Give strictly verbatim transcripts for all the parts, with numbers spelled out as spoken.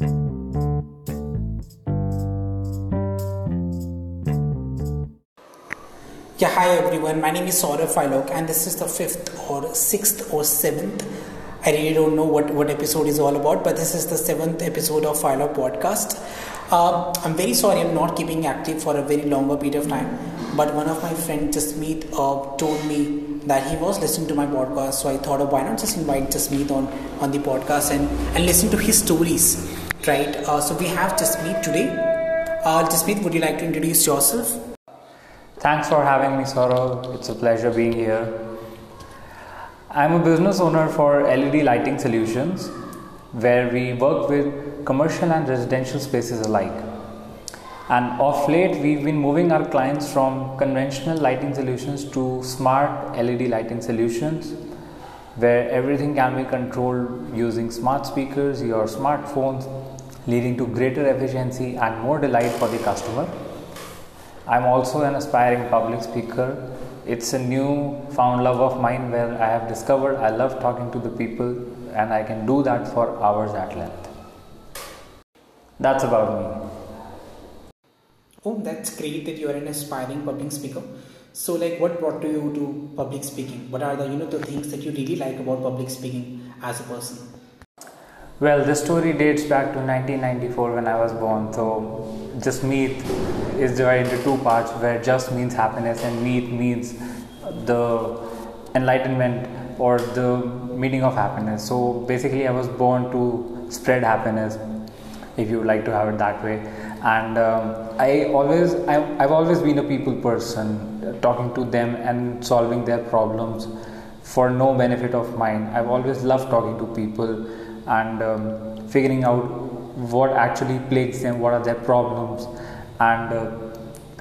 Yeah, hi everyone, my name is Saurav Fialok and this is the fifth or sixth or seventh, I really don't know what, what episode is all about, but this is the seventh episode of Fialok Podcast. Uh, I'm very sorry I'm not keeping active for a very longer period of time, but one of my friends, Jasmeet, uh, told me that he was listening to my podcast, so I thought of why not just invite Jasmeet on, on the podcast and, and listen to his stories, right? Uh, so we have Jasmeet today. Uh, Jasmeet, would you like to introduce yourself? Thanks for having me, Saurav. It's a pleasure being here. I'm a business owner for L E D Lighting Solutions, where we work with commercial and residential spaces alike. And of late, we've been moving our clients from conventional lighting solutions to smart L E D lighting solutions, where everything can be controlled using smart speakers, your smartphones, leading to greater efficiency and more delight for the customer. I'm also an aspiring public speaker. It's a new found love of mine where I have discovered I love talking to the people and I can do that for hours at length. That's about me. Oh, that's great that you are an aspiring public speaker. So, like, what brought you to public speaking? What are the, you know, the things that you really like about public speaking as a person? Well, this story dates back to nineteen ninety-four when I was born. So, Jasmeet is divided into two parts where just means happiness and meet means the enlightenment or the meaning of happiness. So, basically, I was born to spread happiness, if you would like to have it that way. And um, I always, I, I've always been a people person, uh, talking to them and solving their problems for no benefit of mine. I've always loved talking to people and um, figuring out what actually plagues them, what are their problems. And uh,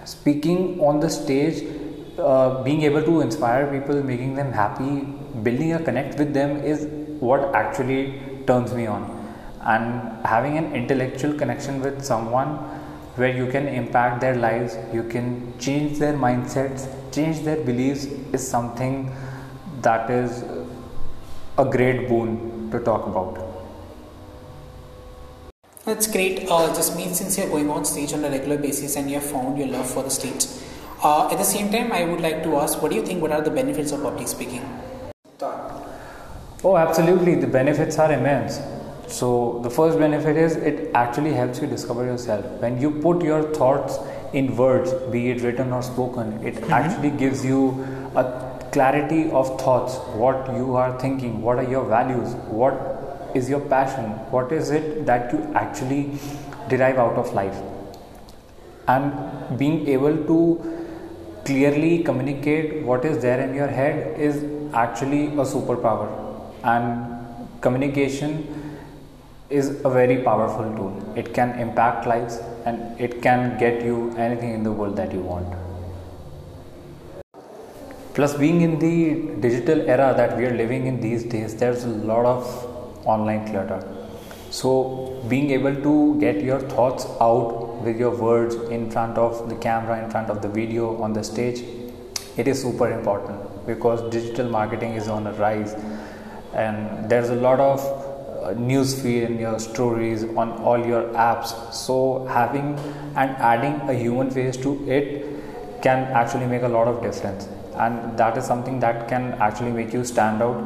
speaking on the stage, uh, being able to inspire people, making them happy, building a connect with them is what actually turns me on. And having an intellectual connection with someone where you can impact their lives, you can change their mindsets, change their beliefs is something that is a great boon to talk about. That's great. Uh, just means since you're going on stage on a regular basis and you have found your love for the stage. Uh, at the same time, I would like to ask, what do you think, what are the benefits of public speaking? Oh, absolutely. The benefits are immense. So the first benefit is it actually helps you discover yourself. When you put your thoughts in words, be it written or spoken, it mm-hmm. actually gives you a clarity of thoughts, what you are thinking, what are your values, what is your passion, what is it that you actually derive out of life. And being able to clearly communicate what is there in your head is actually a superpower. And communication is a very powerful tool. It can impact lives and it can get you anything in the world that you want. Plus, being in the digital era that we are living in these days, there's a lot of online clutter. So being able to get your thoughts out with your words in front of the camera, in front of the video, on the stage, it is super important because digital marketing is on a rise and there's a lot of news feed and your stories on all your apps, so having and adding a human face to it can actually make a lot of difference, and that is something that can actually make you stand out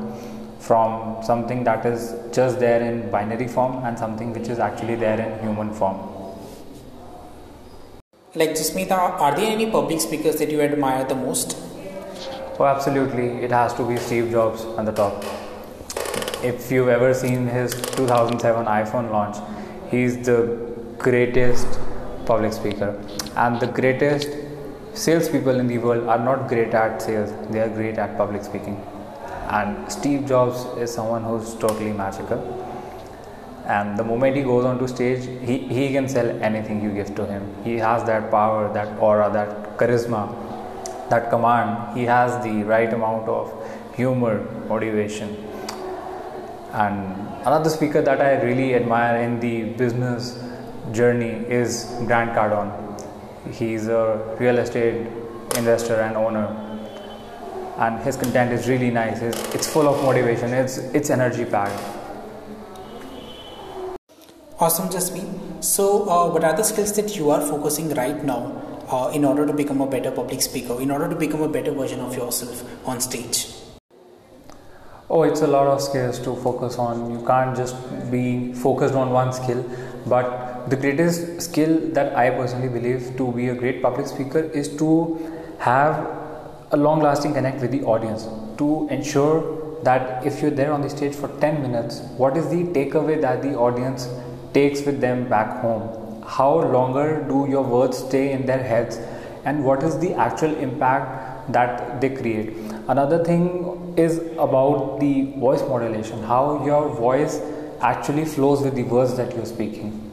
from something that is just there in binary form and something which is actually there in human form. Like, Jasmeeta, are there any public speakers that you admire the most? Oh, absolutely. It has to be Steve Jobs on the top. If you've ever seen his two thousand seven iPhone launch, he's the greatest public speaker. And the greatest salespeople in the world are not great at sales, they are great at public speaking. And Steve Jobs is someone who's totally magical. And the moment he goes onto stage, he, he can sell anything you give to him. He has that power, that aura, that charisma, that command. He has the right amount of humor, motivation. And another speaker that I really admire in the business journey is Grant Cardone. He's a real estate investor and owner, and his content is really nice. It's, it's full of motivation. It's it's energy packed. Awesome, Jasmeet. So uh, what are the skills that you are focusing right now uh, in order to become a better public speaker, in order to become a better version of yourself on stage? Oh, it's a lot of skills to focus on. You can't just be focused on one skill. But the greatest skill that I personally believe to be a great public speaker is to have a long-lasting connect with the audience, to ensure that if you're there on the stage for ten minutes, what is the takeaway that the audience takes with them back home? How longer do your words stay in their heads, and what is the actual impact that they create? Another thing is about the voice modulation, how your voice actually flows with the words that you're speaking.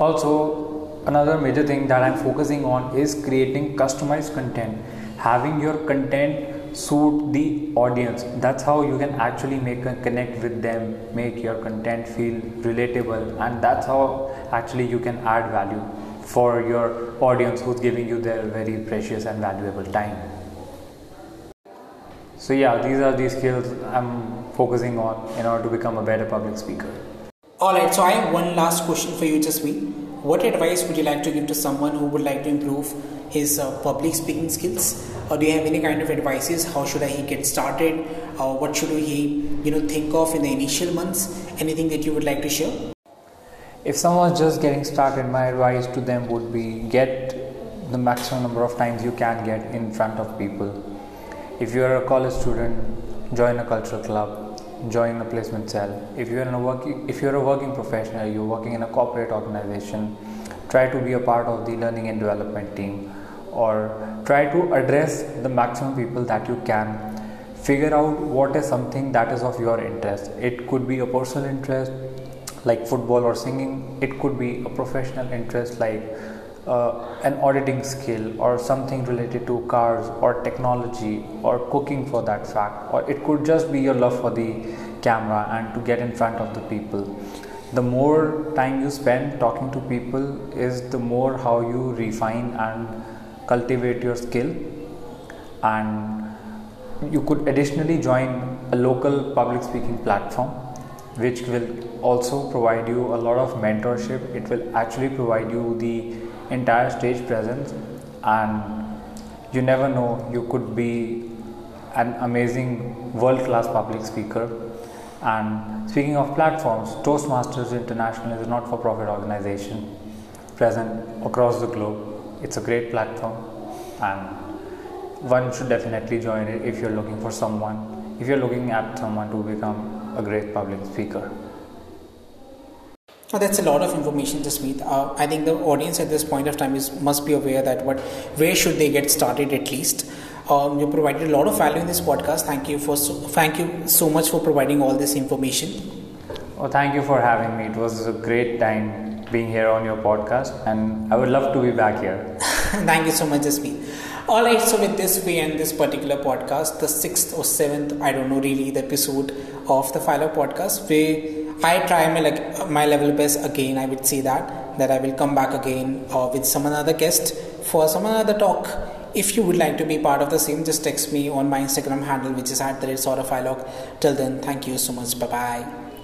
Also, another major thing that I'm focusing on is creating customized content, having your content suit the audience. That's how you can actually make a connect with them, make your content feel relatable, and that's how actually you can add value for your audience who's giving you their very precious and valuable time. So yeah, these are the skills I'm focusing on in order to become a better public speaker. Alright, so I have one last question for you, Jasmeet. What advice would you like to give to someone who would like to improve his uh, public speaking skills? Or do you have any kind of advices? How should he get started? Uh, what should he you know, think of in the initial months? Anything that you would like to share? If someone's just getting started, my advice to them would be get the maximum number of times you can get in front of people. If you're a college student, join a cultural club, join a placement cell. If you're in a working, if you're a working professional, you're working in a corporate organization, try to be a part of the learning and development team, or try to address the maximum people that you can. Figure out what is something that is of your interest. It could be a personal interest, like football or singing. It could be a professional interest, like uh, an auditing skill or something related to cars or technology or cooking for that fact, or it could just be your love for the camera and to get in front of the people. The more time you spend talking to people is the more how you refine and cultivate your skill. And you could additionally join a local public speaking platform, which will also provide you a lot of mentorship. It will actually provide you the entire stage presence, and you never know, you could be an amazing world-class public speaker. And speaking of platforms, Toastmasters International is a not-for-profit organization present across the globe. It's a great platform, and one should definitely join it if you're looking for someone, if you're looking at someone to become a great public speaker. Oh, that's a lot of information, Jasmeet. Uh, I think the audience at this point of time is must be aware that what, where should they get started at least. Um, you provided a lot of value in this podcast. Thank you for so, thank you so much for providing all this information. Oh, thank you for having me. It was a great time being here on your podcast, and I would love to be back here. Thank you so much, Jasmeet. Alright, so with this we end this particular podcast, the sixth or seventh, I don't know really, the episode of the Fialok podcast, where I try my, like, my level best again. I would say that, that I will come back again uh, with some another guest for some another talk. If you would like to be part of the same, just text me on my Instagram handle, which is at the Saurav Fialok. Till then, thank you so much. Bye-bye.